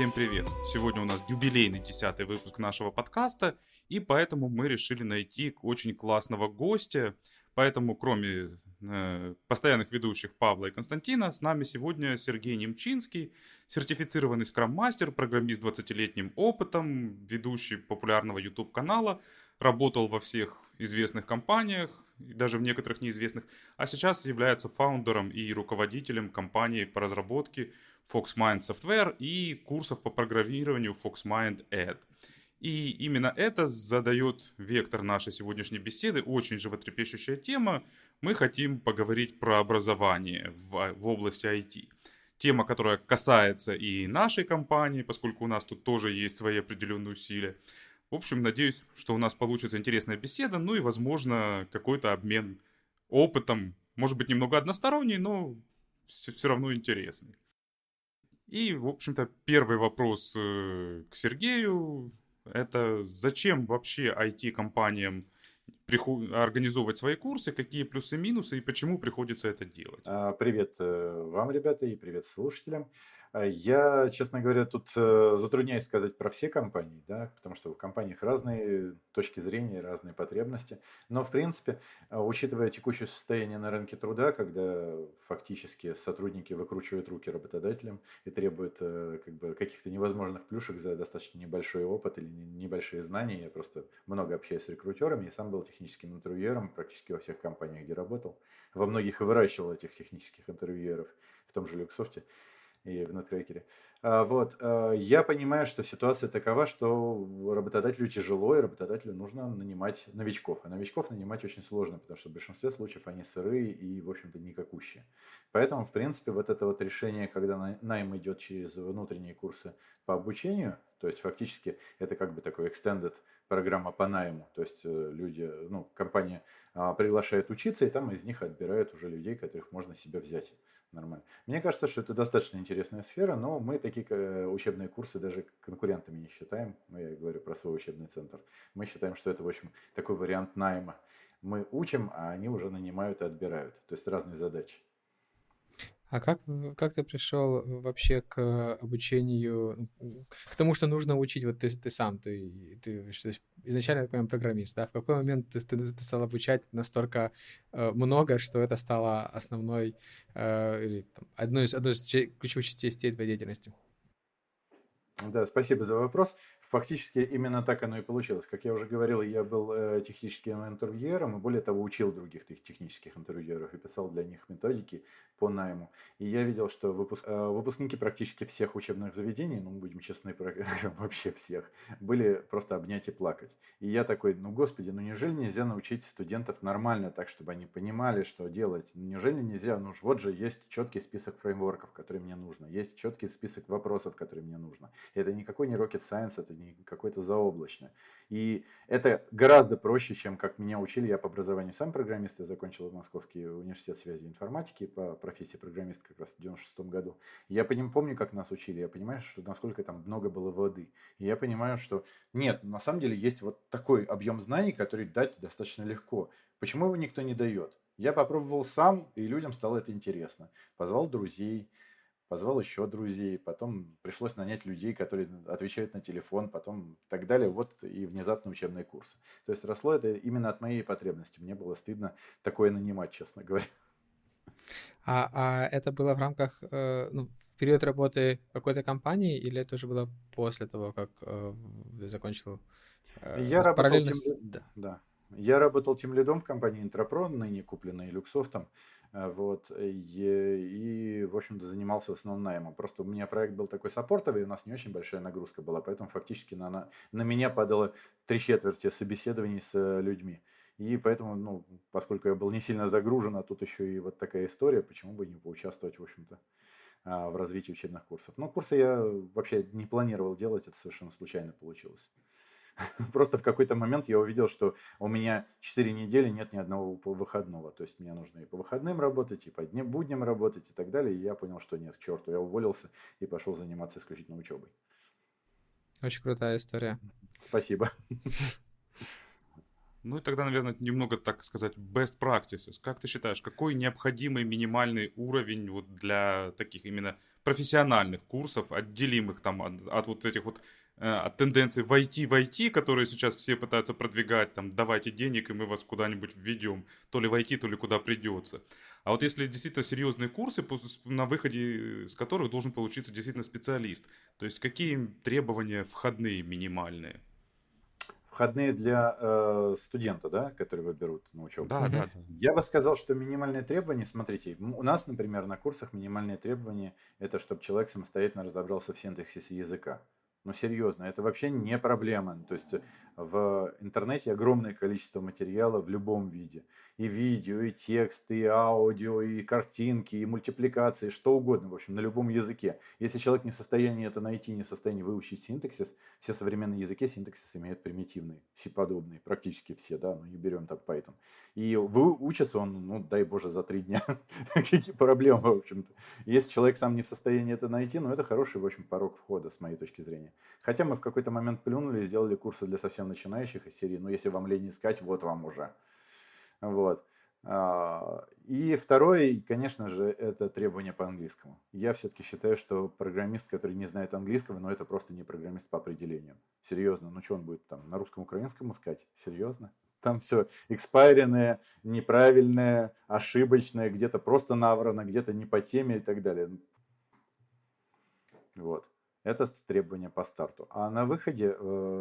Всем привет! Сегодня у нас юбилейный 10-й выпуск нашего подкаста, и поэтому мы решили найти очень классного гостя. Поэтому, кроме постоянных ведущих Павла и Константина, с нами сегодня Сергей Немчинский, сертифицированный скрам-мастер, программист с 20-летним опытом, ведущий популярного YouTube-канала, работал во всех известных компаниях, даже в некоторых неизвестных, а сейчас является фаундером и руководителем компании по разработке FoxMind Software и курсов по программированию FoxMind Ed. И именно это задает вектор нашей сегодняшней беседы, очень животрепещущая тема. Мы хотим поговорить про образование в области IT. Тема, которая касается и нашей компании, поскольку у нас тут тоже есть свои определенные усилия. В общем, надеюсь, что у нас получится интересная беседа, ну и, возможно, какой-то обмен опытом. Может быть, немного односторонний, но все равно интересный. И, в общем-то, первый вопрос к Сергею. Это зачем вообще IT-компаниям организовывать свои курсы, какие плюсы и минусы, и почему приходится это делать? Привет вам, ребята, и привет слушателям. Я, честно говоря, тут затрудняюсь сказать про все компании, да, потому что в компаниях разные точки зрения, разные потребности. Но, в принципе, учитывая текущее состояние на рынке труда, когда фактически сотрудники выкручивают руки работодателям и требуют каких-то невозможных плюшек за достаточно небольшой опыт или небольшие знания, я просто много общаюсь с рекрутерами и сам был техническим интервьюером практически во всех компаниях, где работал. Во многих и выращивал этих технических интервьюеров в том же Люксофте и в Netcracker. Вот. Я понимаю, что ситуация такова, что работодателю тяжело, и работодателю нужно нанимать новичков. А новичков нанимать очень сложно, потому что в большинстве случаев они сырые и, в общем-то, никакущие. Поэтому, в принципе, вот это вот решение, когда найм идет через внутренние курсы по обучению, то есть фактически это как бы такой extended программа по найму, то есть люди, компания приглашает учиться, и там из них отбирают уже людей, которых можно себе взять. Нормально. Мне кажется, что это достаточно интересная сфера, но мы такие учебные курсы даже конкурентами не считаем. Я говорю про свой учебный центр. Мы считаем, что это, в общем, такой вариант найма. Мы учим, а они уже нанимают и отбирают. То есть разные задачи. А как ты пришел вообще к обучению, к тому, что нужно учить? Вот ты сам изначально, я понимаю, программист, да? В какой момент ты стал обучать настолько много, что это стало основной, одной из ключевых частей твоей деятельности? Да, спасибо за вопрос. Фактически именно так оно и получилось. Как я уже говорил, я был техническим интервьюером и, более того, учил других технических интервьюеров и писал для них методики по найму. И я видел, что выпускники практически всех учебных заведений, будем честны, вообще всех, были просто обнять и плакать. И я такой, неужели нельзя научить студентов нормально так, чтобы они понимали, что делать? Неужели нельзя? Вот же есть четкий список фреймворков, которые мне нужно, есть четкий список вопросов, которые мне нужно. Это никакой не rocket science, это не какой-то заоблачный. И это гораздо проще, чем как меня учили. Я по образованию сам программист, я закончил Московский университет связи и информатики по профессии программист как раз в 96 году. Я помню, как нас учили, я понимаю, что насколько там много было воды. И я понимаю, что нет, на самом деле есть вот такой объем знаний, который дать достаточно легко. Почему его никто не дает? Я попробовал сам, и людям стало это интересно. Позвал друзей. Позвал еще друзей, потом пришлось нанять людей, которые отвечают на телефон, потом так далее, вот и внезапно учебные курсы. То есть росло это именно от моей потребности. Мне было стыдно такое нанимать, честно говоря. А это было в рамках, в период работы какой-то компании, или это уже было после того, как закончил? Я работал тимлидом в компании IntraPro, ныне купленной Люксофтом. Вот, и, в общем-то, занимался в основном наймом. Просто у меня проект был такой саппортовый, и у нас не очень большая нагрузка была, поэтому фактически на меня падало 3/4 собеседований с людьми. И поэтому, поскольку я был не сильно загружен, а тут еще и вот такая история, почему бы не поучаствовать, в общем-то, в развитии учебных курсов. Но курсы я вообще не планировал делать, это совершенно случайно получилось. Просто в какой-то момент я увидел, что у меня 4 недели нет ни одного выходного. То есть мне нужно и по выходным работать, и по будням работать и так далее. И я понял, что нет, к черту, я уволился и пошел заниматься исключительно учебой. Очень крутая история. Спасибо. Ну и тогда, наверное, немного, так сказать, best practices. Как ты считаешь, какой необходимый минимальный уровень вот для таких именно профессиональных курсов, отделимых там от вот этих вот от тенденций в IT, которые сейчас все пытаются продвигать, там, давайте денег, и мы вас куда-нибудь введем, то ли в IT, то ли куда придется. А вот если действительно серьезные курсы, на выходе из которых должен получиться действительно специалист, то есть какие требования входные минимальные? Входные для студента, да, которого берут на учебу. Да, да. Я бы сказал, что минимальные требования, смотрите, у нас, например, на курсах минимальные требования – это чтобы человек самостоятельно разобрался в синтаксисе языка. Ну, серьезно, это вообще не проблема. То есть в интернете огромное количество материала в любом виде. И видео, и текст, и аудио, и картинки, и мультипликации, что угодно, в общем, на любом языке. Если человек не в состоянии это найти, не в состоянии выучить синтаксис, все современные языки синтаксис имеют примитивный, C-подобный, практически все, да, ну не берем так Python. И учится он, ну дай боже, за 3 дня. Какие проблемы, в общем-то. Если человек сам не в состоянии это найти, ну это хороший, в общем, порог входа, с моей точки зрения. Хотя мы в какой-то момент плюнули и сделали курсы для совсем начинающих из серии. Но если вам лень искать, вот вам уже. Вот. И второе, конечно же, это требования по английскому. Я все-таки считаю, что программист, который не знает английского, но это просто не программист по определению. Серьезно, ну что он будет там на русском-украинском искать? Серьезно? Там все экспайренное, неправильное, ошибочное, где-то просто наврано, где-то не по теме и так далее. Вот. Это требования по старту. А на выходе,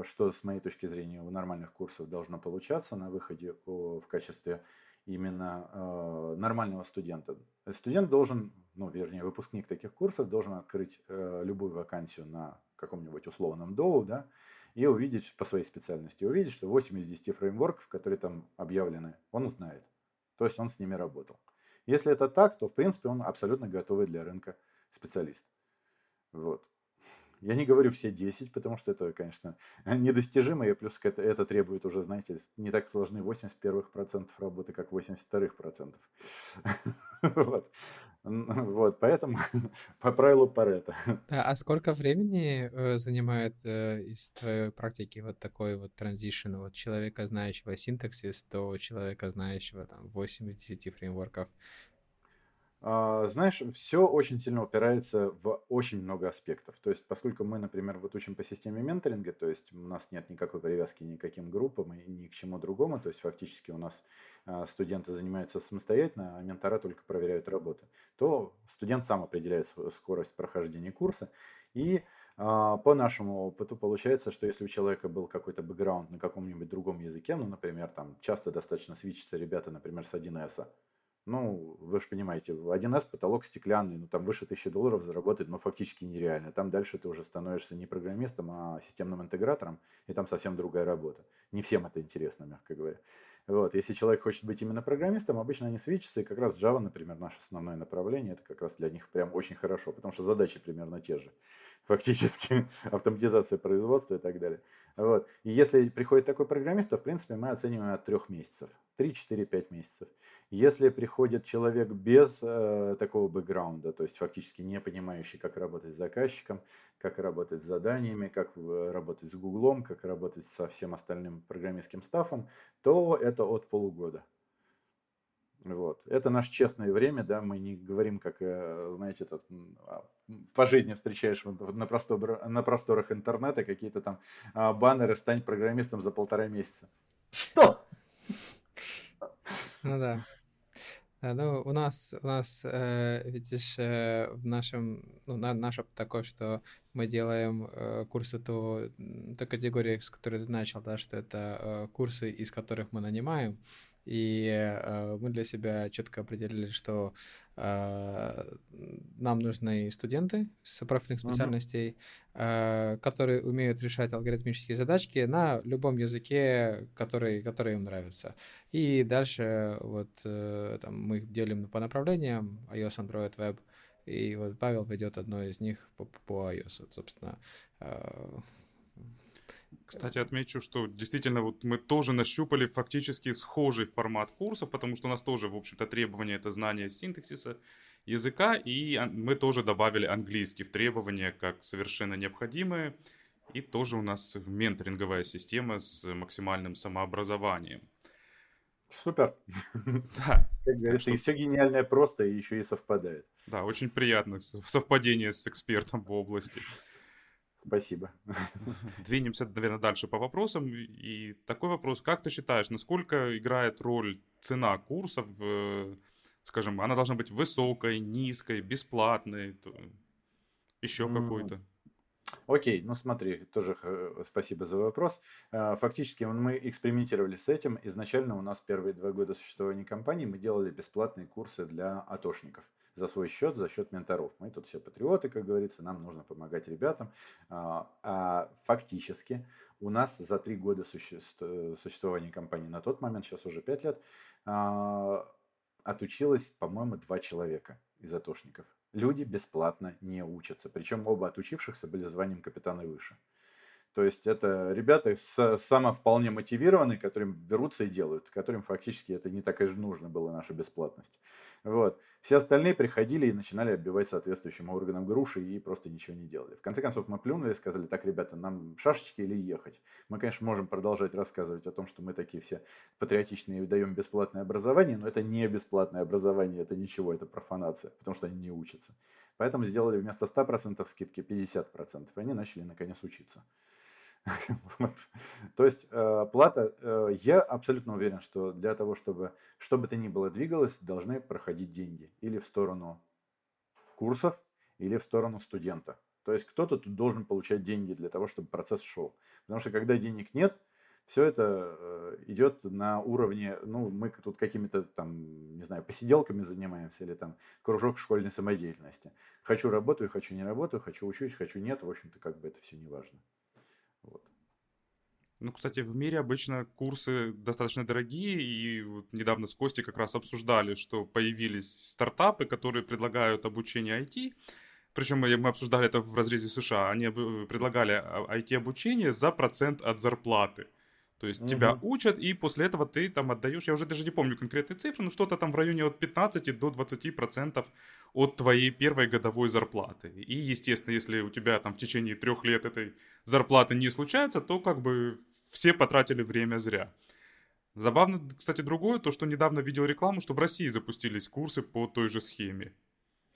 что с моей точки зрения у нормальных курсов должно получаться, на выходе в качестве именно нормального студента. Студент должен, ну вернее выпускник таких курсов должен открыть любую вакансию на каком-нибудь условном доу, да, и увидеть по своей специальности, увидеть, что 8 из 10 фреймворков, которые там объявлены, он знает. То есть он с ними работал. Если это так, то в принципе он абсолютно готовый для рынка специалист. Вот. Я не говорю все 10, потому что это, конечно, недостижимо, и плюс это требует уже, знаете, не так сложны 81% работы, как 82%. Вот, поэтому по правилу Парето. А сколько времени занимает из твоей практики вот такой вот транзишн от человека, знающего синтаксис, до человека, знающего там 8-10 фреймворков? Знаешь, все очень сильно упирается в очень много аспектов. То есть, поскольку мы, например, вот учим по системе менторинга, то есть у нас нет никакой привязки ни к каким группам и ни к чему другому, то есть фактически у нас студенты занимаются самостоятельно, а ментора только проверяют работы, то студент сам определяет скорость прохождения курса. И по нашему опыту получается, что если у человека был какой-то бэкграунд на каком-нибудь другом языке, ну, например, там часто достаточно свитчатся ребята, например, с 1С, ну, вы же понимаете, 1С потолок стеклянный, ну там выше $1000 заработать, ну фактически нереально. Там дальше ты уже становишься не программистом, а системным интегратором, и там совсем другая работа. Не всем это интересно, мягко говоря. Вот, если человек хочет быть именно программистом, обычно они свечатся, и как раз Java, например, наше основное направление, это как раз для них прям очень хорошо, потому что задачи примерно те же, фактически, автоматизация производства и так далее. Вот. И если приходит такой программист, то, в принципе, мы оцениваем от 3 месяцев, 3-4-5 месяцев. Если приходит человек без такого бэкграунда, то есть фактически не понимающий, как работать с заказчиком, как работать с заданиями, как работать с Гуглом, как работать со всем остальным программистским стаффом, то это от полугода. Вот. Это наше честное время, да, мы не говорим, как, знаете, этот, по жизни встречаешь на просторах интернета какие-то там баннеры «Стань программистом за 1,5 месяца». Что? Ну да. Ну, у нас видишь, в нашем, ну, наше такое, что мы делаем курсы той категории, с которой ты начал, да, что это курсы, из которых мы нанимаем, и мы для себя четко определили, что нам нужны студенты с профильных специальностей, которые умеют решать алгоритмические задачки на любом языке, который им нравится. И дальше вот там мы их делим по направлениям: iOS, Android, Web. И вот Павел ведет одно из них по iOS, вот, собственно. Кстати, отмечу, что действительно вот мы тоже нащупали фактически схожий формат курсов, потому что у нас тоже, в общем-то, требование — это знание синтаксиса языка, и мы тоже добавили английский в требования как совершенно необходимое, и тоже у нас менторинговая система с максимальным самообразованием. Супер. Да. Как говорится, все гениальное просто и еще и совпадает. Да, очень приятно совпадение с экспертом в области. Спасибо. Двинемся, наверное, дальше по вопросам. И такой вопрос, как ты считаешь, насколько играет роль цена курсов, скажем, она должна быть высокой, низкой, бесплатной, еще какой-то? Окей, ну смотри, тоже спасибо за вопрос. Фактически мы экспериментировали с этим. Изначально у нас первые 2 года существования компании мы делали бесплатные курсы для атошников. За свой счет, за счет менторов. Мы тут все патриоты, как говорится, нам нужно помогать ребятам. А фактически у нас за 3 года существования компании на тот момент, сейчас уже 5 лет, отучилось, по-моему, 2 человека из атошников. Люди бесплатно не учатся. Причем оба отучившихся были званием капитана выше. То есть это ребята само вполне мотивированные, которым берутся и делают, которым фактически это не так и нужно было, наша бесплатность. Вот. Все остальные приходили и начинали оббивать соответствующим органам груши и просто ничего не делали. В конце концов мы плюнули и сказали, так, ребята, нам шашечки или ехать? Мы, конечно, можем продолжать рассказывать о том, что мы такие все патриотичные и даем бесплатное образование, но это не бесплатное образование, это ничего, это профанация, потому что они не учатся. Поэтому сделали вместо 100% скидки 50%, и они начали наконец учиться. Вот. То есть плата, я абсолютно уверен, что для того, чтобы что бы то ни было двигалось, должны проходить деньги или в сторону курсов, или в сторону студента. То есть кто-то тут должен получать деньги для того, чтобы процесс шел. Потому что когда денег нет, все это идет на уровне, ну, мы тут какими-то там, не знаю, посиделками занимаемся или там кружок школьной самодеятельности. Хочу работаю, хочу не работаю, хочу учусь, хочу нет, в общем-то как бы это все не важно. Вот. Ну, кстати, в мире обычно курсы достаточно дорогие, и вот недавно с Костей как раз обсуждали, что появились стартапы, которые предлагают обучение IT, причем мы обсуждали это в разрезе США, они предлагали IT-обучение за процент от зарплаты, то есть тебя учат, и после этого ты там отдаешь, я уже даже не помню конкретные цифры, но что-то там в районе от 15 до 20% от твоей первой годовой зарплаты. И, естественно, если у тебя там в течение 3 лет этой зарплаты не случается, то как бы все потратили время зря. Забавно, кстати, другое, то, что недавно видел рекламу, что в России запустились курсы по той же схеме.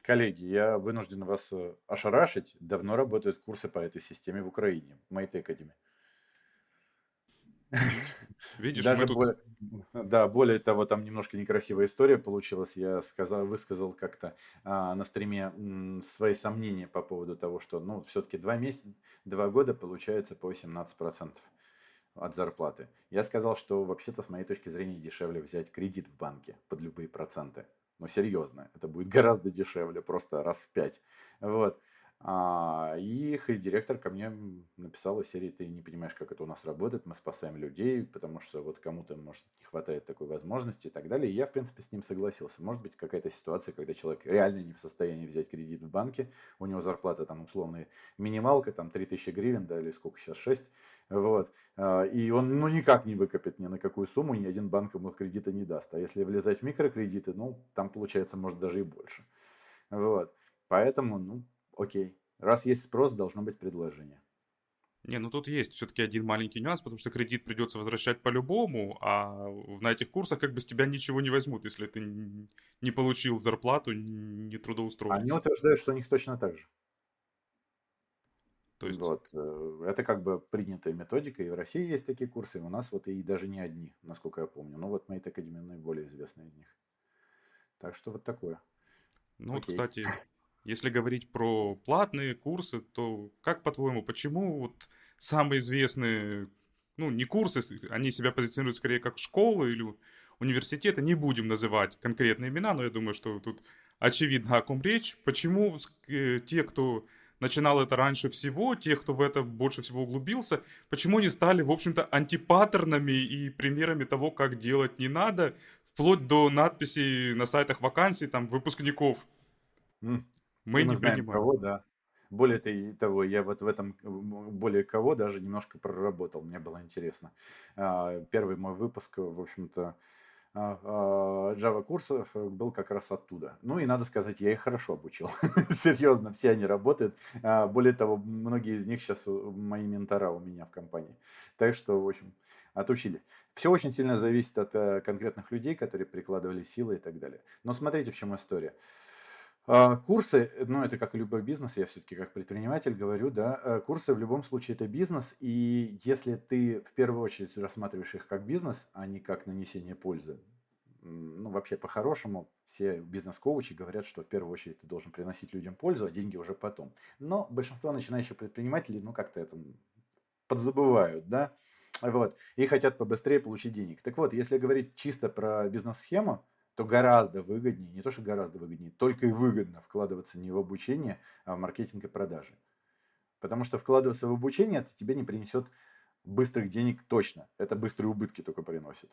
Коллеги, я вынужден вас ошарашить. Давно работают курсы по этой системе в Украине, в MyTech Academy. Видишь, даже мы тут... более того, там немножко некрасивая история получилась. Я высказал как-то на стриме свои сомнения по поводу того, что ну, все-таки 2 года получается по 18% от зарплаты. Я сказал, что вообще-то с моей точки зрения дешевле взять кредит в банке под любые проценты. Ну серьезно, это будет гораздо дешевле, просто раз в 5. Вот. И их директор ко мне написал из серии «Ты не понимаешь, как это у нас работает, мы спасаем людей, потому что вот кому-то, может, не хватает такой возможности» и так далее. И я, в принципе, с ним согласился. Может быть, какая-то ситуация, когда человек реально не в состоянии взять кредит в банке, у него зарплата там условная минималка, там 3000 гривен, да, или сколько сейчас, 6, вот, и он, ну, никак не выкопит ни на какую сумму, ни один банк ему кредита не даст. А если влезать в микрокредиты, ну, там получается, может, даже и больше. Вот, поэтому, ну, окей. Раз есть спрос, должно быть предложение. Не, ну тут есть все-таки один маленький нюанс, потому что кредит придется возвращать по-любому, а на этих курсах как бы с тебя ничего не возьмут, если ты не получил зарплату, не трудоустроился. Они утверждают, что у них точно так же. То есть... Вот. Это как бы принятая методика, и в России есть такие курсы, и у нас вот и даже не одни, насколько я помню. Но вот MyTech Academy наиболее известные из них. Так что вот такое. Ну окей. Вот, кстати... Если говорить про платные курсы, то как по-твоему, почему вот самые известные, ну не курсы, они себя позиционируют скорее как школы или университеты, не будем называть конкретные имена, но я думаю, что тут очевидно, о ком речь. Почему те, кто начинал это раньше всего, те, кто в это больше всего углубился, почему они стали, в общем-то, антипаттернами и примерами того, как делать не надо, вплоть до надписей на сайтах вакансий, там, выпускников. Мы не знаем кого, да. Более того, я вот в этом более кого даже немножко проработал, мне было интересно. Первый мой выпуск, в общем-то, Java курсов был как раз оттуда. Ну и надо сказать, я их хорошо обучил. Серьезно, все они работают. Более того, многие из них сейчас мои ментора у меня в компании. Так что, в общем, отучили. Все очень сильно зависит от конкретных людей, которые прикладывали силы и так далее. Но смотрите, в чем история. Курсы, ну это как и любой бизнес, я все-таки как предприниматель говорю, да, курсы в любом случае это бизнес, и если ты в первую очередь рассматриваешь их как бизнес, а не как нанесение пользы, ну вообще по-хорошему все бизнес-коучи говорят, что в первую очередь ты должен приносить людям пользу, а деньги уже потом. Но большинство начинающих предпринимателей, ну как-то это подзабывают, да, вот, и хотят побыстрее получить денег. Так вот, если говорить чисто про бизнес-схему, то гораздо выгоднее, не то что гораздо выгоднее, только и выгодно вкладываться не в обучение, а в маркетинг и продажи. Потому что вкладываться в обучение, это тебе не принесет быстрых денег точно. Это быстрые убытки только приносит.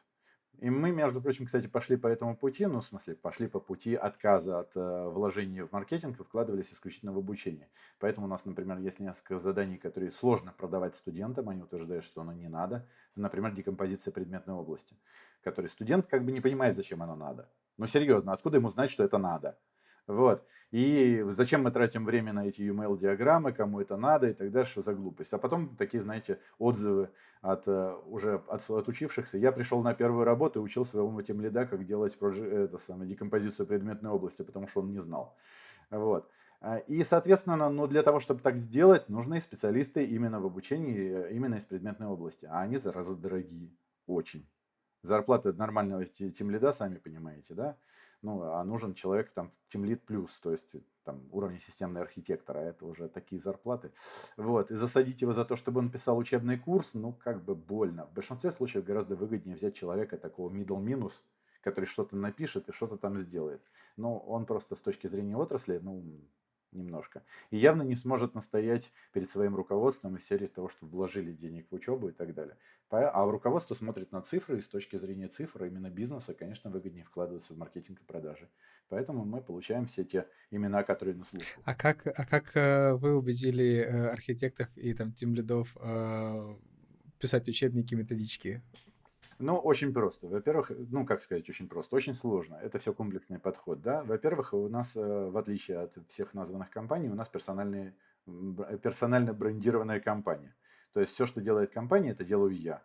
И мы, между прочим, кстати, пошли по этому пути, ну, в смысле, пошли по пути отказа от вложения в маркетинг и вкладывались исключительно в обучение. Поэтому у нас, например, есть несколько заданий, которые сложно продавать студентам, они утверждают, что оно не надо. Например, декомпозиция предметной области, которой студент как бы не понимает, зачем оно надо. Ну, серьезно, откуда ему знать, что это надо? Вот. И зачем мы тратим время на эти UML-диаграммы, кому это надо и так далее, что за глупость. А потом такие, знаете, отзывы от отучившихся. Я пришел на первую работу и учил своего тимлида, как делать декомпозицию предметной области, потому что он не знал. Вот. И, соответственно, ну, для того, чтобы так сделать, нужны специалисты именно в обучении, именно из предметной области. А они, зараза, дорогие. Очень. Зарплата нормального тимлида, сами понимаете, да? Ну, а нужен человек там тимлид плюс, то есть там уровень системный архитектор, а это уже такие зарплаты. Вот, и засадить его за то, чтобы он писал учебный курс, ну, как бы больно. В большинстве случаев гораздо выгоднее взять человека такого middle минус, который что-то напишет и что-то там сделает. Но он просто с точки зрения отрасли, ну, немножко. И явно не сможет настоять перед своим руководством из серии того, что вложили денег в учебу и так далее. А руководство смотрит на цифры, и с точки зрения цифр именно бизнеса, конечно, выгоднее вкладываться в маркетинг и продажи. Поэтому мы получаем все те имена, которые нас слушают. А как вы убедили архитектов и там тимлидов писать учебники, методички? Ну, очень просто. Во-первых, ну, как сказать, очень просто, очень сложно. Это все комплексный подход, да. Во-первых, у нас, в отличие от всех названных компаний, у нас персонально брендированная компания. То есть все, что делает компания, это делаю я.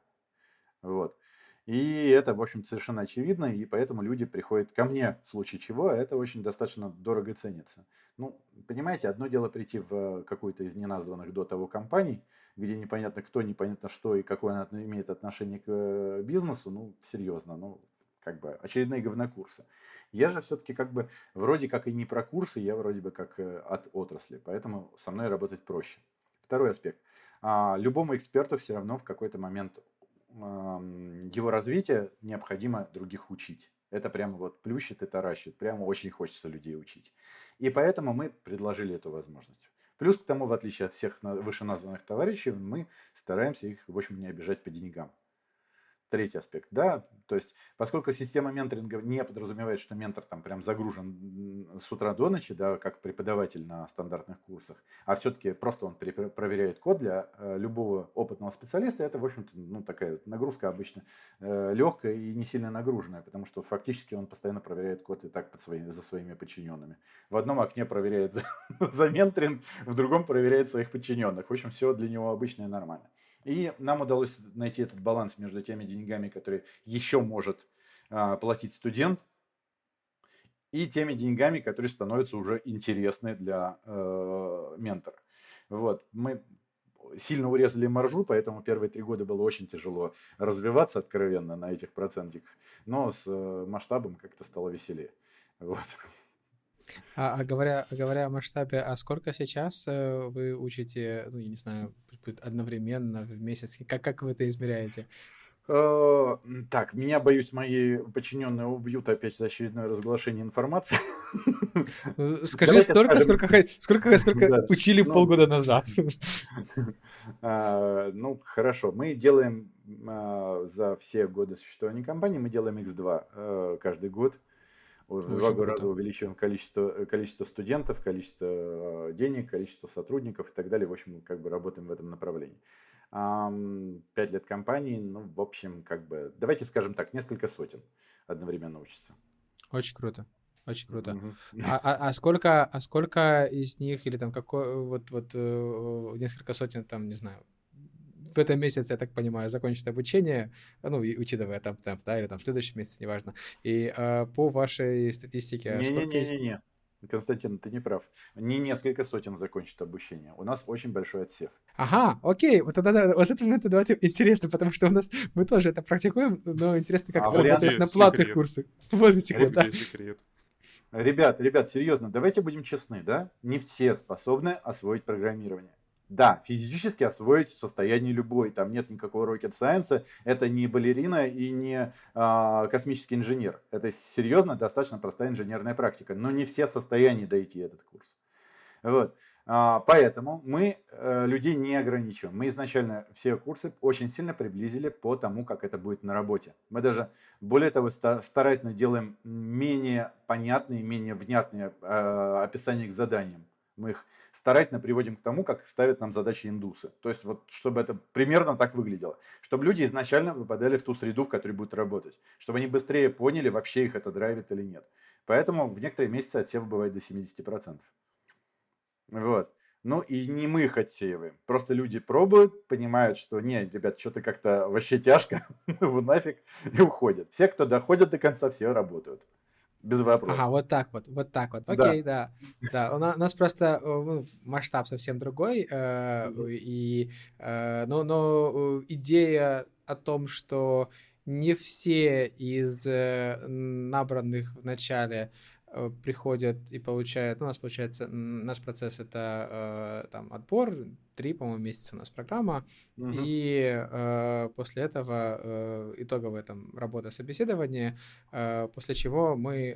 Вот. И это, в общем, совершенно очевидно, и поэтому люди приходят ко мне в случае чего, а это очень достаточно дорого ценится. Ну, понимаете, одно дело прийти в какую-то из неназванных до того компаний, где непонятно кто, непонятно что и какое она имеет отношение к бизнесу, ну, серьезно, ну, как бы очередные говнокурсы. Я же все-таки как бы вроде как и не про курсы, я вроде бы как от отрасли, поэтому со мной работать проще. Второй аспект. Любому эксперту все равно в какой-то момент его развитие необходимо других учить. Это прямо вот плющит и таращит. Прямо очень хочется людей учить. И поэтому мы предложили эту возможность. Плюс к тому, в отличие от всех вышеназванных товарищей, мы стараемся их, в общем, не обижать по деньгам. Третий аспект, да, то есть поскольку система менторинга не подразумевает, что ментор там прям загружен с утра до ночи, да, как преподаватель на стандартных курсах, а все-таки просто он проверяет код для любого опытного специалиста, это, в общем-то, ну, такая нагрузка обычно легкая и не сильно нагруженная, потому что фактически он постоянно проверяет код и так за своими подчиненными. В одном окне проверяет за менторинг, в другом проверяет своих подчиненных. В общем, все для него обычно и нормально. И нам удалось найти этот баланс между теми деньгами, которые еще может платить студент, и теми деньгами, которые становятся уже интересны для ментора. Вот. Мы сильно урезали маржу, поэтому первые 3 года было очень тяжело развиваться откровенно на этих процентиках, но с масштабом как-то стало веселее. Вот. А говоря о масштабе, а сколько сейчас вы учите, ну, я не знаю, одновременно в месяц? Как вы это измеряете? Так, меня, боюсь, мои подчиненные убьют опять за очередное разглашение информации. Скажи столько, сколько учили полгода назад. Ну, хорошо. Мы делаем за все годы существования компании, мы делаем X2 каждый год. В 2 раза увеличиваем количество студентов, количество денег, количество сотрудников и так далее. В общем, как бы работаем в этом направлении. 5 лет компании, ну, в общем, как бы, давайте скажем так, несколько сотен одновременно учатся. Очень круто. Очень круто. Mm-hmm. А сколько из них, или там какой, вот несколько сотен, там, не знаю, в этом месяце, я так понимаю, закончит обучение, ну, и, учитывая там, да, или там в следующем месяце, неважно. И по вашей статистике... Не-не-не, Константин, ты не прав. Не несколько сотен закончат обучение. У нас очень большой отсев. Ага, окей. Вот тогда вот с этого момента давайте интересно, потому что у нас мы тоже это практикуем, но интересно, как это работает на платных курсах. Вот секрет. Да. Ребят, серьезно, давайте будем честны, да? Не все способны освоить программирование. Да, физически освоить в состоянии любой, там нет никакого rocket science, это не балерина и не космический инженер. Это серьезно достаточно простая инженерная практика, но не все в состоянии дойти этот курс. Вот. Поэтому мы людей не ограничиваем. Мы изначально все курсы очень сильно приблизили по тому, как это будет на работе. Мы даже, более того, старательно делаем менее понятные, менее внятные описания к заданиям. Мы их старательно приводим к тому, как ставят нам задачи индусы. То есть, вот, чтобы это примерно так выглядело. Чтобы люди изначально выпадали в ту среду, в которой будут работать. Чтобы они быстрее поняли, вообще их это драйвит или нет. Поэтому в некоторые месяцы отсев бывает до 70%. Вот. Ну и не мы их отсеиваем. Просто люди пробуют, понимают, что не, ребят, что-то как-то вообще тяжко, ну нафиг, и уходят. Все, кто доходят до конца, все работают. Без вопросов. Ага, вот так вот. Окей, да. Да. У нас просто масштаб совсем другой. Но идея о том, что не все из набранных в начале приходят и получают, у нас получается, наш процесс это там отбор, 3, по-моему, месяца у нас программа, и после этого итоговая там работа собеседования, после чего мы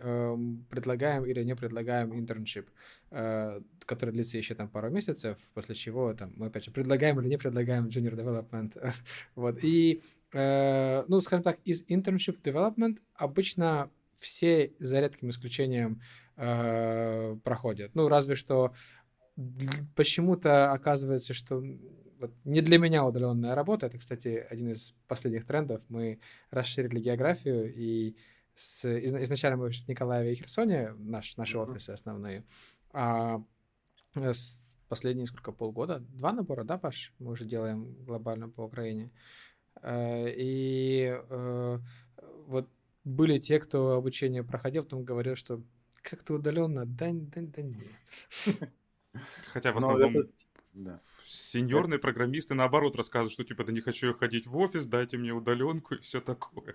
предлагаем или не предлагаем интерншип, который длится еще там пару месяцев, после чего там мы опять же предлагаем или не предлагаем junior development. Вот. И, ну, скажем так, из internship в development обычно все, за редким исключением, проходят. Ну, разве что почему-то оказывается, что вот не для меня удаленная работа. Это, кстати, один из последних трендов. Мы расширили географию, и изначально мы в Николаеве и Херсоне, наши офисы основные, а с последние сколько, полгода? 2 набора, да, Паш? Мы уже делаем глобально по Украине. И вот были те, кто обучение проходил, потом говорил, что как-то удаленно, да нет. Хотя в основном сеньорные программисты наоборот расскажут, что типа да не хочу ходить в офис, дайте мне удаленку и все такое.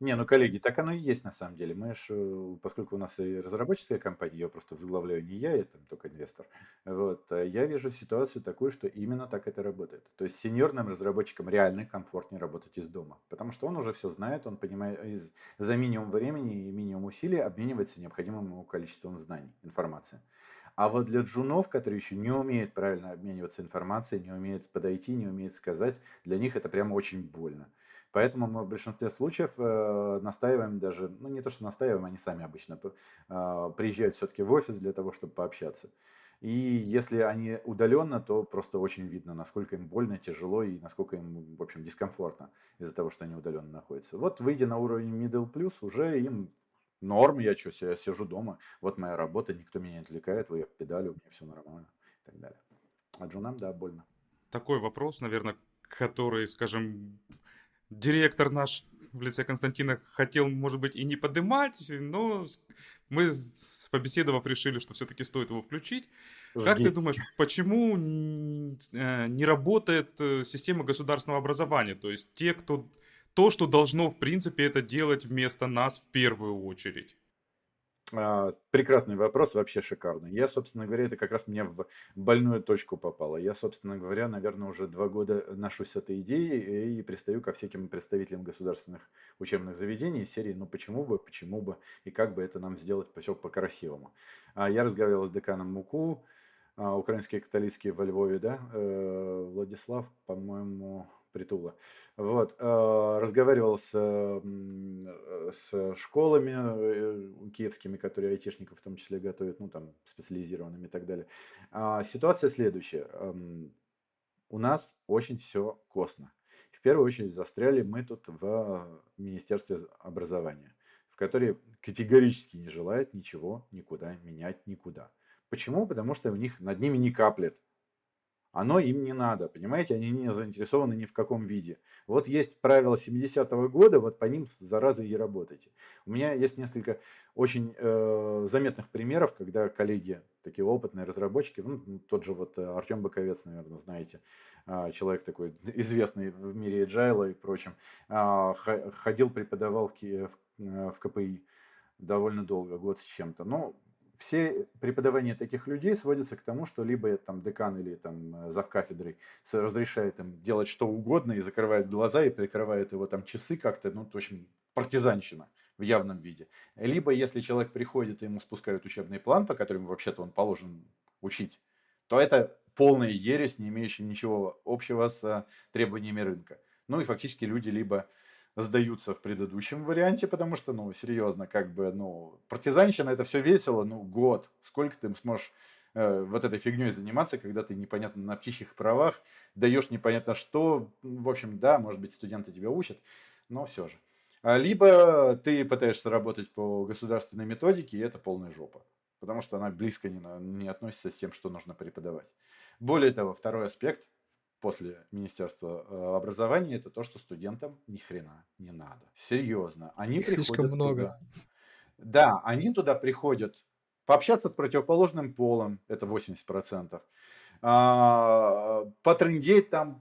Не, ну, коллеги, так оно и есть на самом деле. Мы же, поскольку у нас и разработческая компания, ее просто возглавляю не я, я там только инвестор, вот, я вижу ситуацию такую, что именно так это работает. То есть сеньорным разработчикам реально комфортнее работать из дома, потому что он уже все знает, он понимает, за минимум времени и минимум усилий обменивается необходимым ему количеством знаний, информации. А вот для джунов, которые еще не умеют правильно обмениваться информацией, не умеют подойти, не умеют сказать, для них это прямо очень больно. Поэтому мы в большинстве случаев настаиваем даже, ну не то, что настаиваем, они сами обычно приезжают все-таки в офис для того, чтобы пообщаться. И если они удаленно, то просто очень видно, насколько им больно, тяжело и насколько им, в общем, дискомфортно из-за того, что они удаленно находятся. Вот выйдя на уровень middle plus, уже им норм, я что, я сижу дома, вот моя работа, никто меня не отвлекает, я педалю, у меня все нормально и так далее. А джунам, да, больно. Такой вопрос, наверное, который, скажем... Директор наш в лице Константина хотел, может быть, и не поднимать, но мы, побеседовав, решили, что все-таки стоит его включить. Жди. Как ты думаешь, почему не работает система государственного образования? То есть то, что должно, в принципе, это делать вместо нас в первую очередь? Прекрасный вопрос, вообще шикарный. Я, собственно говоря, это как раз мне в больную точку попало. Я, собственно говоря, наверное, уже 2 года ношусь с этой идеей и пристаю ко всяким представителям государственных учебных заведений серии «Ну почему бы и как бы это нам сделать все по-красивому». Я разговаривал с деканом УКУ, украинские католические во Львове, да, Владислав, по-моему... Притула. Вот. Разговаривал с школами киевскими, которые айтишников в том числе готовят, ну там специализированными и так далее. Ситуация следующая. У нас очень все косно. В первую очередь застряли мы тут в Министерстве образования, в которое категорически не желает ничего никуда менять. Почему? Потому что у них над ними не каплет. Оно им не надо, понимаете, они не заинтересованы ни в каком виде. Вот есть правила 70-го года, вот по ним, зараза, и работайте. У меня есть несколько очень заметных примеров, когда коллеги, такие опытные разработчики, ну, тот же вот Артем Боковец, наверное, знаете, человек такой известный в мире agile и прочем, ходил, преподавал в КПИ довольно долго, год с чем-то, но... Все преподавания таких людей сводятся к тому, что либо там декан или там завкафедрой разрешает им делать что угодно и закрывает глаза и прикрывает его там часы как-то, ну, в общем, партизанщина в явном виде. Либо если человек приходит и ему спускают учебный план, по которому вообще-то он положен учить, то это полная ересь, не имеющая ничего общего с требованиями рынка. Ну и фактически люди либо... сдаются в предыдущем варианте, потому что, ну, серьезно, как бы, ну, партизанщина, это все весело, ну, год. Сколько ты сможешь вот этой фигней заниматься, когда ты непонятно на птичьих правах, даешь непонятно что, в общем, да, может быть, студенты тебя учат, но все же. Либо ты пытаешься работать по государственной методике, и это полная жопа, потому что она близко не относится с тем, что нужно преподавать. Более того, второй аспект, после Министерства образования, это то, что студентам ни хрена не надо. Серьезно. Они приходят слишком много. Да, они туда приходят пообщаться с противоположным полом, это 80%. Потрындеть там,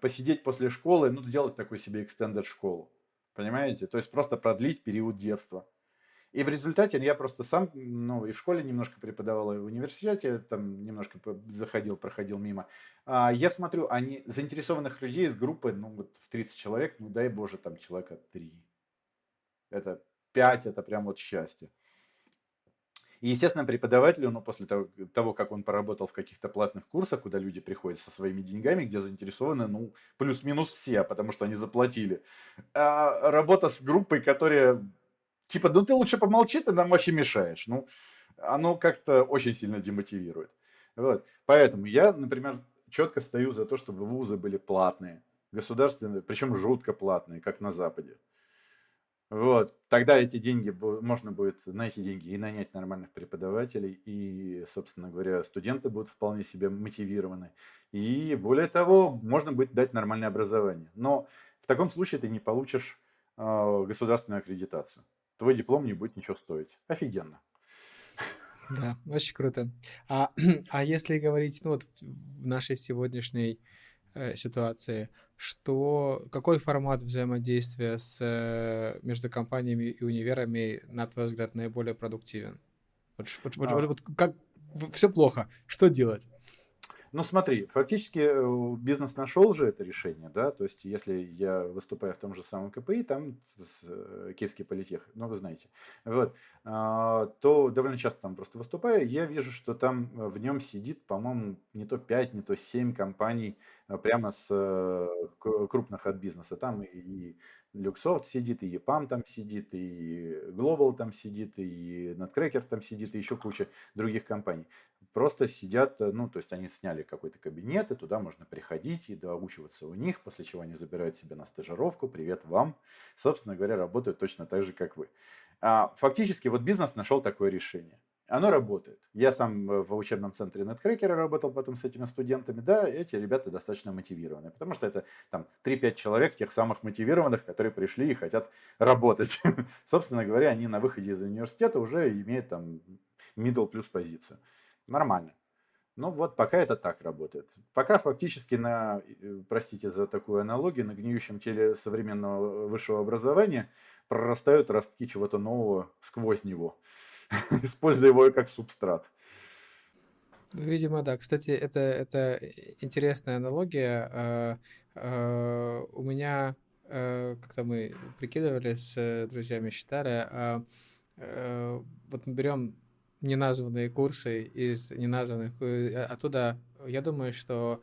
посидеть после школы, ну, сделать такой себе extended школу. Понимаете? То есть просто продлить период детства. И в результате я просто сам, ну, и в школе немножко преподавал, и в университете там немножко заходил, проходил мимо. Я смотрю, они заинтересованных людей из группы, ну, вот в 30 человек, ну, дай боже, там человека 3. Это 5, это прям вот счастье. И, естественно, преподавателю, ну, после того, как он поработал в каких-то платных курсах, куда люди приходят со своими деньгами, где заинтересованы, ну, плюс-минус все, потому что они заплатили. А работа с группой, которая... Типа, ну ты лучше помолчи, ты нам вообще мешаешь. Ну, оно как-то очень сильно демотивирует. Вот. Поэтому я, например, четко стою за то, чтобы вузы были платные, государственные, причем жутко платные, как на Западе. Вот. Тогда эти деньги, можно будет на эти деньги и нанять нормальных преподавателей, и, собственно говоря, студенты будут вполне себе мотивированы. И более того, можно будет дать нормальное образование. Но в таком случае ты не получишь государственную аккредитацию. Твой диплом не будет ничего стоить. Офигенно. Да, очень круто. А если говорить, ну вот в нашей сегодняшней ситуации, что какой формат взаимодействия между компаниями и универами, на твой взгляд, наиболее продуктивен? Как все плохо, что делать? Ну смотри, фактически бизнес нашел же это решение, да, то есть если я выступаю в том же самом КПИ, там Киевский политех, ну вы знаете, вот, то довольно часто там просто выступаю, я вижу, что там в нем сидит, по-моему, не то 5, не то 7 компаний прямо с крупных от бизнеса, там и Люксофт сидит, и EPAM там сидит, и Global там сидит, и Netcracker там сидит, и еще куча других компаний. Просто сидят, ну, то есть они сняли какой-то кабинет, и туда можно приходить и доучиваться у них, после чего они забирают себя на стажировку. Привет вам. Собственно говоря, работают точно так же, как вы. Фактически, вот бизнес нашел такое решение. Оно работает. Я сам в учебном центре Netcracker работал потом с этими студентами. Да, эти ребята достаточно мотивированы, потому что это там 3-5 человек, тех самых мотивированных, которые пришли и хотят работать. Собственно говоря, они на выходе из университета уже имеют там middle плюс позицию. Нормально. Ну вот пока это так работает. Пока фактически на, простите за такую аналогию, на гниющем теле современного высшего образования прорастают ростки чего-то нового сквозь него, используя его как субстрат. Видимо, да. Кстати, это интересная аналогия. У меня, как-то мы прикидывали с друзьями, считали, вот мы берем неназванные курсы из неназванных, оттуда, я думаю, что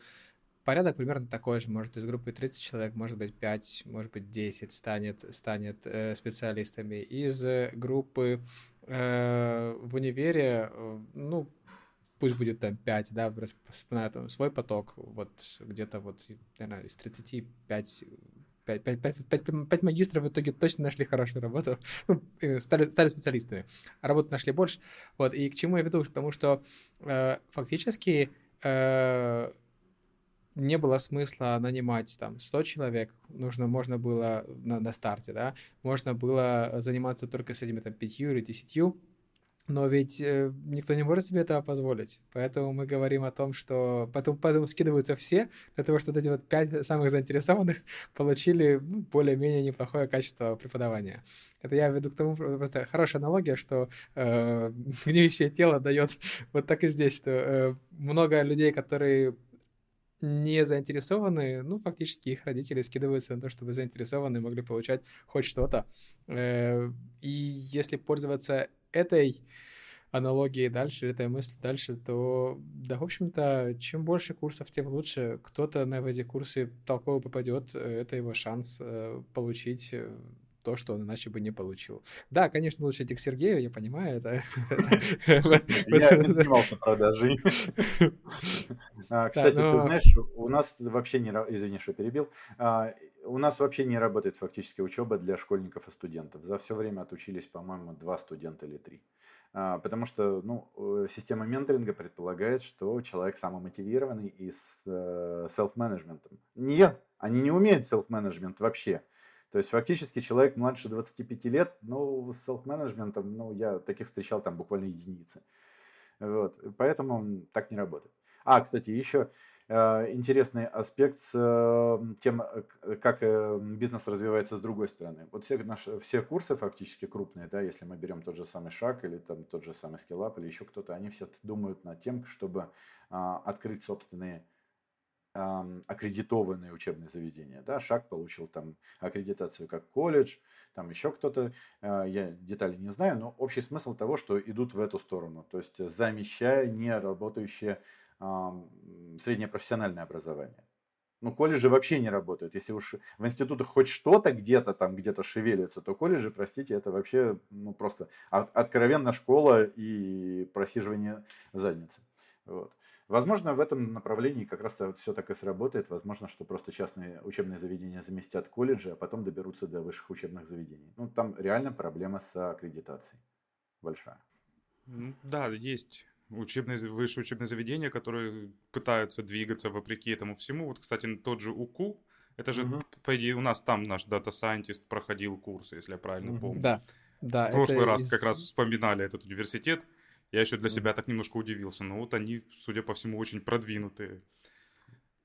порядок примерно такой же, может, из группы 30 человек, может быть, 5, может быть, 10 станет специалистами. Из группы в универе, ну, пусть будет там 5, да, вспоминаю там свой поток, вот где-то вот, наверное, из 35 5 магистров в итоге точно нашли хорошую работу, стали специалистами, а работу нашли больше. Вот. И к чему я веду? К тому, что фактически не было смысла нанимать там 100 человек, можно было на старте, да, можно было заниматься только с этими там 5 или 10, но ведь никто не может себе этого позволить, поэтому мы говорим о том, что потом скидываются все для того, чтобы эти вот 5 самых заинтересованных получили более-менее неплохое качество преподавания. Это я веду к тому, просто хорошая аналогия, что гниющее тело дает вот так и здесь, что много людей, которые не заинтересованы, фактически их родители скидываются на то, чтобы заинтересованные могли получать хоть что-то. И если пользоваться этой аналогией дальше, этой мыслью дальше, то, да, в общем-то, чем больше курсов, тем лучше. Кто-то на эти курсы толково попадет, это его шанс получить то, что он иначе бы не получил. Да, конечно, лучше идти к Сергею, я понимаю это. Я не занимался продажей. Кстати, ты знаешь, у нас вообще не... Извини, что перебил. У нас вообще не работает фактически учеба для школьников и студентов. За все время отучились, по-моему, 2 студента или 3. Потому что система менторинга предполагает, что человек самомотивированный и с селф-менеджментом. Нет, они не умеют селф-менеджмент вообще. То есть фактически человек младше 25 лет, с селф-менеджментом, я таких встречал там буквально единицы. Вот. Поэтому так не работает. Кстати, еще интересный аспект с тем, как бизнес развивается с другой стороны. Вот все курсы фактически крупные, да, если мы берем тот же самый Шаг или там тот же самый Скиллап или еще кто-то, они все думают над тем, чтобы открыть собственные аккредитованные учебные заведения. Да? Шаг получил там аккредитацию как колледж, там еще кто-то, я детали не знаю, но общий смысл того, что идут в эту сторону, то есть замещая не работающее среднепрофессиональное образование. Колледжи вообще не работают. Если уж в институтах хоть что-то где-то шевелится, то колледжи, простите, это вообще просто откровенно школа и просиживание задницы. Вот. Возможно, в этом направлении как раз все так и сработает. Возможно, что просто частные учебные заведения заместят колледжи, а потом доберутся до высших учебных заведений. Там реально проблема с аккредитацией большая. Да, есть высшие учебные заведения, которые пытаются двигаться вопреки этому всему. Вот, кстати, тот же УКУ, это же, по идее, у нас там наш дата-сайентист проходил курсы, если я правильно помню. Да, в прошлый раз как раз вспоминали этот университет. Я еще для себя так немножко удивился. Но вот они, судя по всему, очень продвинутые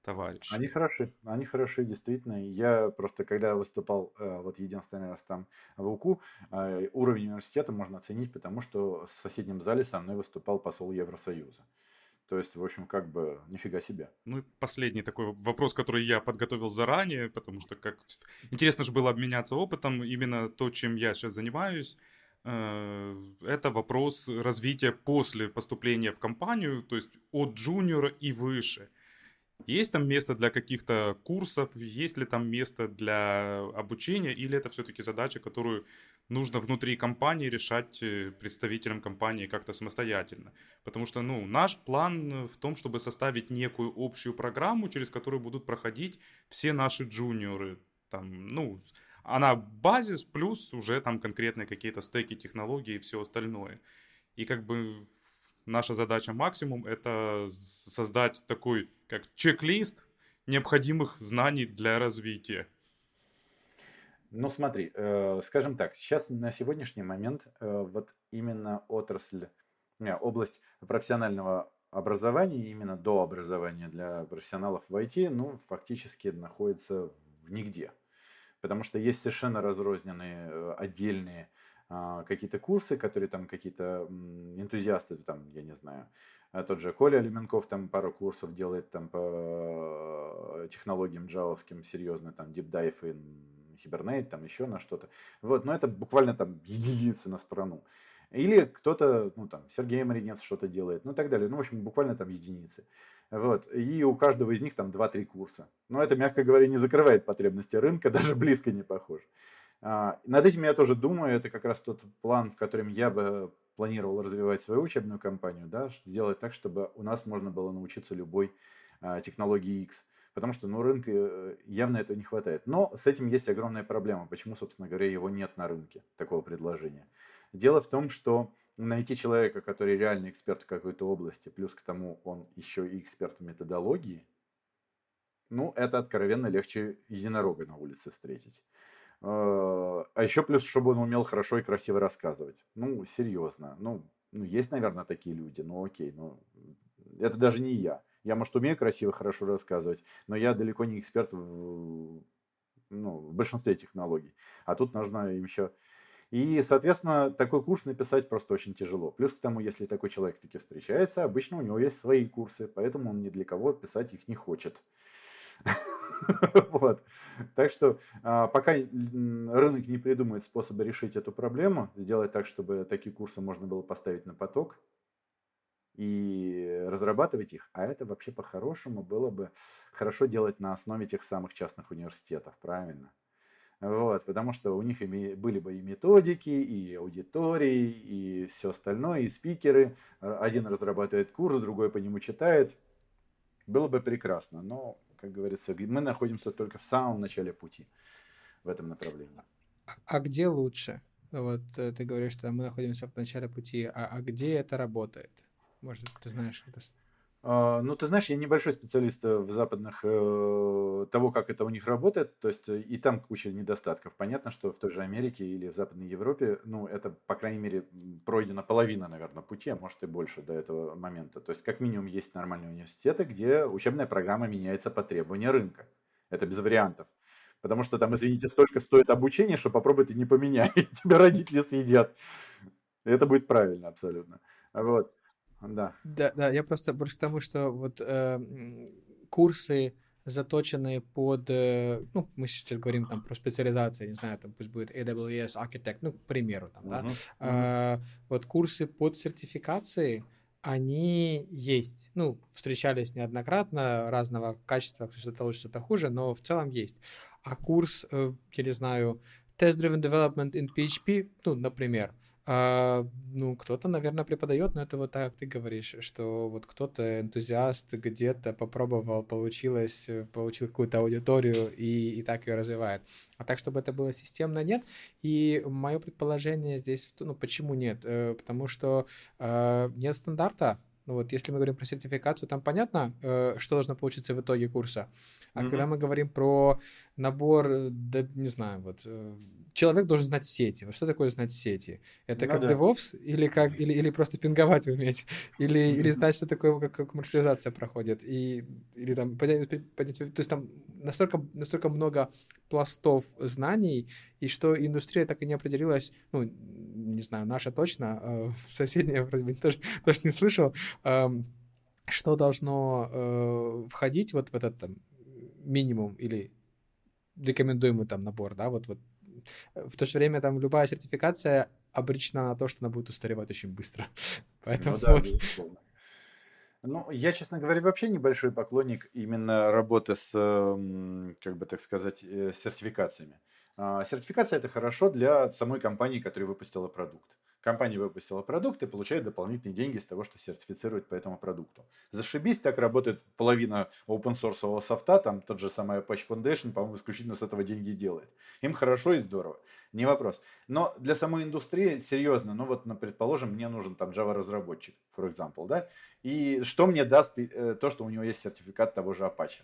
товарищи. Они хороши, действительно. Я просто, когда выступал, вот единственный раз там в УКУ, уровень университета можно оценить, потому что в соседнем зале со мной выступал посол Евросоюза. То есть, в общем, как бы нифига себе. Ну и последний такой вопрос, который я подготовил заранее, потому что интересно же было обменяться опытом, именно то, чем я сейчас занимаюсь. Это вопрос развития после поступления в компанию, то есть от джуниора и выше. Есть там место для каких-то курсов, есть ли там место для обучения, или это все-таки задача, которую нужно внутри компании решать представителям компании как-то самостоятельно? Потому что наш план в том, чтобы составить некую общую программу, через которую будут проходить все наши джуниоры, она базис, плюс уже там конкретные какие-то стеки, технологии и все остальное. И наша задача максимум — это создать такой чек-лист необходимых знаний для развития. Смотри, скажем так, сейчас на сегодняшний момент вот именно область профессионального образования, именно до образования для профессионалов в IT, фактически находится в нигде. Потому что есть совершенно разрозненные отдельные какие-то курсы, которые там какие-то энтузиасты, там, я не знаю, тот же Коля Алименков там пару курсов делает там по технологиям джавовским, серьезно, там дипдайв и Hibernate, там еще на что-то. Вот, но это буквально там единицы на страну. Или кто-то, там, Сергей Маринец что-то делает, и так далее. В общем, буквально там единицы. Вот. И у каждого из них там 2-3 курса. Но это, мягко говоря, не закрывает потребности рынка, даже близко не похоже. Над этим я тоже думаю. Это как раз тот план, в котором я бы планировал развивать свою учебную компанию. Да, сделать так, чтобы у нас можно было научиться любой технологии X. Потому что рынка явно этого не хватает. Но с этим есть огромная проблема. Почему, собственно говоря, его нет на рынке, такого предложения? Дело в том, что найти человека, который реально эксперт в какой-то области, плюс к тому он еще и эксперт в методологии, ну, это откровенно легче единорога на улице встретить. А еще плюс, чтобы он умел хорошо и красиво рассказывать. Ну, серьезно. Ну есть, наверное, такие люди, но окей. Но это даже не я. Я, может, умею красиво, хорошо рассказывать, но я далеко не эксперт в большинстве технологий. А тут нужно им еще... И, соответственно, такой курс написать просто очень тяжело. Плюс к тому, если такой человек таки встречается, обычно у него есть свои курсы, поэтому он ни для кого писать их не хочет. Вот. Так что пока рынок не придумает способы решить эту проблему, сделать так, чтобы такие курсы можно было поставить на поток и разрабатывать их, а это вообще по-хорошему было бы хорошо делать на основе тех самых частных университетов, правильно? Вот, потому что у них были бы и методики, и аудитории, и все остальное, и спикеры. Один разрабатывает курс, другой по нему читает. Было бы прекрасно, но, как говорится, мы находимся только в самом начале пути в этом направлении. А где лучше? Вот ты говоришь, что мы находимся в начале пути, а где это работает? Может, ты знаешь это? Ну, ты знаешь, я небольшой специалист в западных, того, как это у них работает, то есть и там куча недостатков. Понятно, что в той же Америке или в Западной Европе, ну, это, по крайней мере, пройдена половина, наверное, пути, а может и больше до этого момента. То есть, как минимум, есть нормальные университеты, где учебная программа меняется по требованию рынка. Это без вариантов. Потому что там, извините, столько стоит обучение, что попробуй ты не поменяй, тебя родители съедят. Это будет правильно абсолютно. Вот. Да, я просто больше к тому, что вот курсы, заточенные под, ну, мы сейчас говорим там про специализации, не знаю, там пусть будет AWS Architect, ну, к примеру, там, да, вот курсы под сертификации, они есть, ну, встречались неоднократно, разного качества, что-то лучше, что-то хуже, но в целом есть, а курс, я не знаю, Test-Driven Development in PHP, ну, например, ну, кто-то, наверное, преподает, но это вот так ты говоришь, что вот кто-то энтузиаст где-то попробовал, получилось, получил какую-то аудиторию и так ее развивает. А так, чтобы это было системно, нет. И мое предположение здесь, ну, почему нет? Потому что нет стандарта. Ну вот, если мы говорим про сертификацию, там понятно, что должно получиться в итоге курса. А когда мы говорим про набор, да, не знаю, вот человек должен знать сети. Вот что такое знать сети? Это как DevOps или просто пинговать уметь, или знать, что такое, как маршрутизация проходит, или там то есть там настолько много пластов знаний, и что индустрия так и не определилась, ну, не знаю, наша точно, соседняя вроде бы тоже не слышал, что должно входить вот в этот там минимум или рекомендуемый там набор, да, вот. В то же время там любая сертификация обречена на то, что она будет устаревать очень быстро. Поэтому безусловно. Ну, я, честно говоря, вообще небольшой поклонник именно работы с, как бы так сказать, сертификациями. Сертификация – это хорошо для самой компании, которая выпустила продукт. Компания выпустила продукт и получает дополнительные деньги с того, что сертифицирует по этому продукту. Зашибись, так работает половина open-source'ового софта, там тот же самый Apache Foundation, по-моему, исключительно с этого деньги делает. Им хорошо и здорово, не вопрос. Но для самой индустрии, серьезно, ну вот, предположим, мне нужен там Java-разработчик, for example, да, и что мне даст то, что у него есть сертификат того же Apache?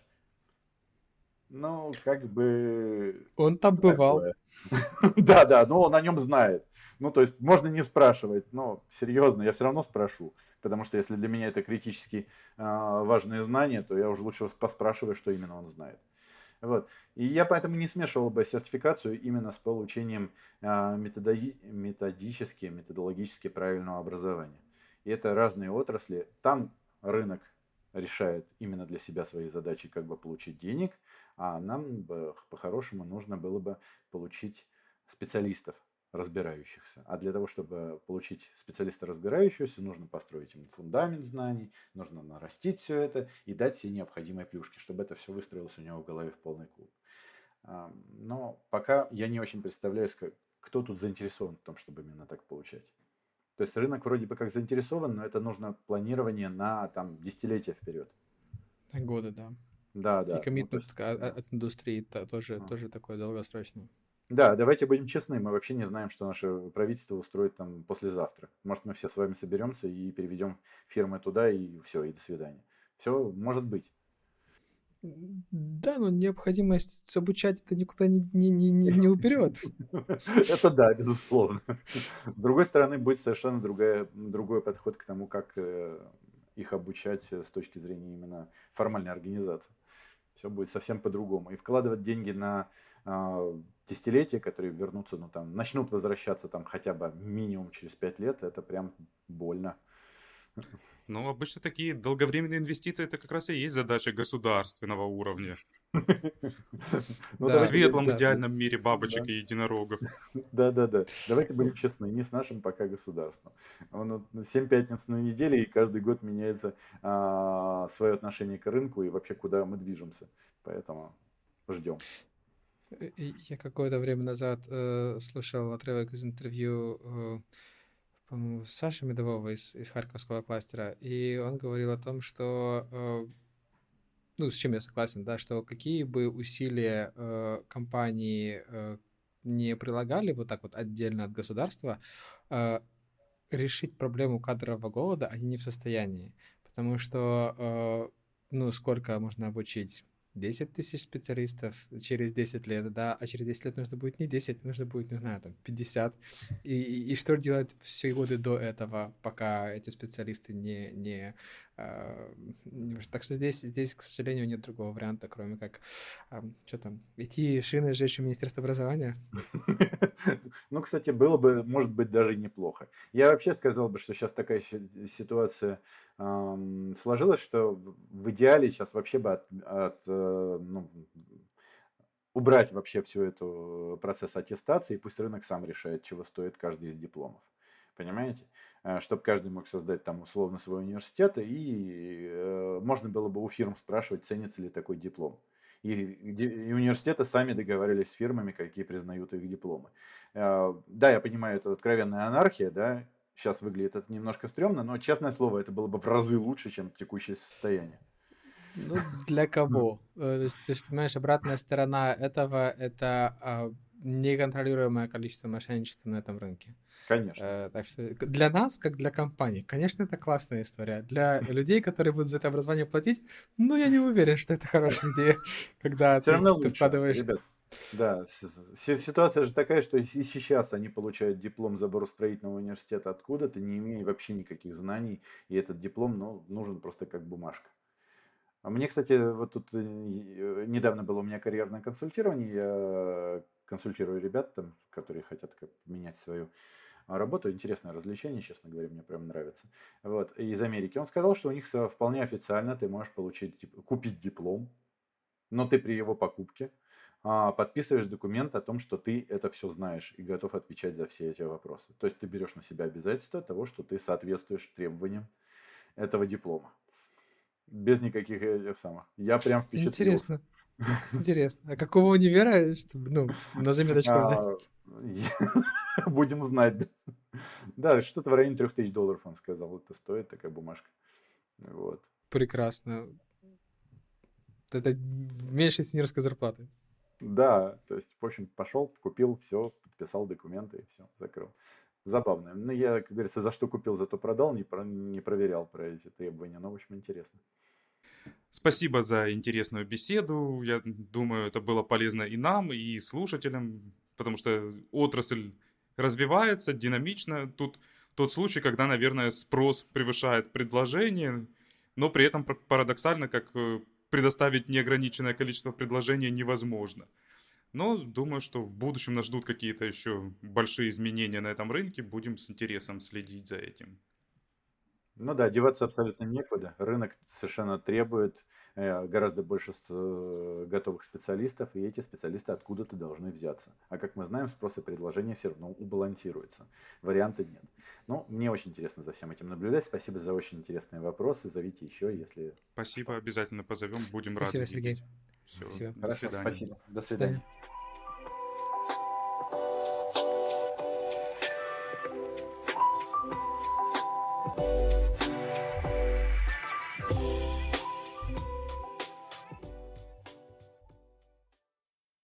Ну, как бы... Он там бывал. Да, но он о нем знает. Ну, то есть, можно не спрашивать, но серьезно, я все равно спрошу. Потому что, если для меня это критически важные знания, то я уже лучше поспрашиваю, что именно он знает. Вот. И я поэтому не смешивал бы сертификацию именно с получением методологически правильного образования. И это разные отрасли. Там рынок решает именно для себя свои задачи, как бы получить денег, а нам бы, по-хорошему, нужно было бы получить специалистов, разбирающихся. А для того, чтобы получить специалиста, разбирающегося, нужно построить им фундамент знаний, нужно нарастить все это и дать все необходимые плюшки, чтобы это все выстроилось у него в голове в полный куб. Но пока я не очень представляю, кто тут заинтересован в том, чтобы именно так получать. То есть рынок вроде бы как заинтересован, но это нужно планирование на там, десятилетия вперед. Годы, да. Да, да. И коммитмент от индустрии тоже такое долгосрочное. Да, давайте будем честны, мы вообще не знаем, что наше правительство устроит там послезавтра. Может, мы все с вами соберемся и переведем фирмы туда, и все, и до свидания. Все может быть. Да, но необходимость обучать это никуда не уберет. Это да, безусловно. С другой стороны, будет совершенно другой подход к тому, как их обучать с точки зрения именно формальной организации. Все будет совсем по-другому. И вкладывать деньги на десятилетия, которые вернутся, ну там, начнут возвращаться там хотя бы минимум через 5 лет, это прям больно. Ну, обычно такие долговременные инвестиции, это как раз и есть задача государственного уровня. В светлом идеальном мире бабочек и единорогов. Да. Давайте будем честны, не с нашим пока государством. 7 пятниц на неделе, и каждый год меняется свое отношение к рынку и вообще куда мы движемся. Поэтому ждем. Я какое-то время назад слушал отрывок из интервью Саши Медового из Харьковского кластера, и он говорил о том, что, ну, с чем я согласен, да, что какие бы усилия компании не прилагали вот так вот отдельно от государства, решить проблему кадрового голода они не в состоянии, потому что, ну, сколько можно обучить? 10 тысяч специалистов через 10 лет, да, а через 10 лет нужно будет не 10, нужно будет, не знаю, там, 50. И что делать все годы до этого, пока эти специалисты не... Так что здесь, к сожалению, нет другого варианта, кроме как, идти шины сжечь у Министерства образования? Ну, кстати, было бы, может быть, даже неплохо. Я вообще сказал бы, что сейчас такая ситуация сложилось, что в идеале сейчас вообще бы убрать вообще всю эту процесс аттестации, и пусть рынок сам решает, чего стоит каждый из дипломов. Понимаете? Чтобы каждый мог создать там условно свой университет, и можно было бы у фирм спрашивать, ценится ли такой диплом. И университеты сами договаривались с фирмами, какие признают их дипломы. Да, я понимаю, это откровенная анархия, да, сейчас выглядит это немножко стрёмно, но, честное слово, это было бы в разы лучше, чем текущее состояние. Ну, для кого? То есть, понимаешь, обратная сторона этого – это неконтролируемое количество мошенничества на этом рынке. Конечно. Так что для нас, как для компаний, конечно, это классная история. Для людей, которые будут за это образование платить, ну, я не уверен, что это хорошая идея, когда ты вкладываешь... Ребят. Да, ситуация же такая, что и сейчас они получают диплом Заборостроительного университета откуда-то, не имея вообще никаких знаний, и этот диплом, ну, нужен просто как бумажка. А мне, кстати, вот тут недавно было у меня карьерное консультирование, я консультирую ребят, там, которые хотят менять свою работу, интересное развлечение, честно говоря, мне прям нравится, вот, из Америки. Он сказал, что у них вполне официально ты можешь купить диплом, но ты при его покупке подписываешь документ о том, что ты это все знаешь и готов отвечать за все эти вопросы. То есть ты берешь на себя обязательство того, что ты соответствуешь требованиям этого диплома. Без никаких этих самых. Я прям впечатлен. Интересно. А какого универа, чтобы, на заметочку взять? Будем знать. Да, что-то в районе $3000 он сказал. Это стоит такая бумажка. Вот. Прекрасно. Это меньше сеньорской зарплаты. Да, то есть, в общем, пошел, купил, все, подписал документы и все, закрыл. Забавно. Ну, я, как говорится, за что купил, зато продал, не проверял про эти требования, но, в общем, интересно. Спасибо за интересную беседу. Я думаю, это было полезно и нам, и слушателям, потому что отрасль развивается динамично. Тут тот случай, когда, наверное, спрос превышает предложение, но при этом парадоксально, как... предоставить неограниченное количество предложений невозможно. Но думаю, что в будущем нас ждут какие-то еще большие изменения на этом рынке. Будем с интересом следить за этим. Ну да, деваться абсолютно некуда. Рынок совершенно требует гораздо больше готовых специалистов, и эти специалисты откуда-то должны взяться. А как мы знаем, спрос и предложение все равно убалансируются. Варианта нет. Но мне очень интересно за всем этим наблюдать. Спасибо за очень интересные вопросы. Зовите еще, если... Спасибо, обязательно позовем. Будем рады. Спасибо, Сергей. Все. Спасибо. До свидания.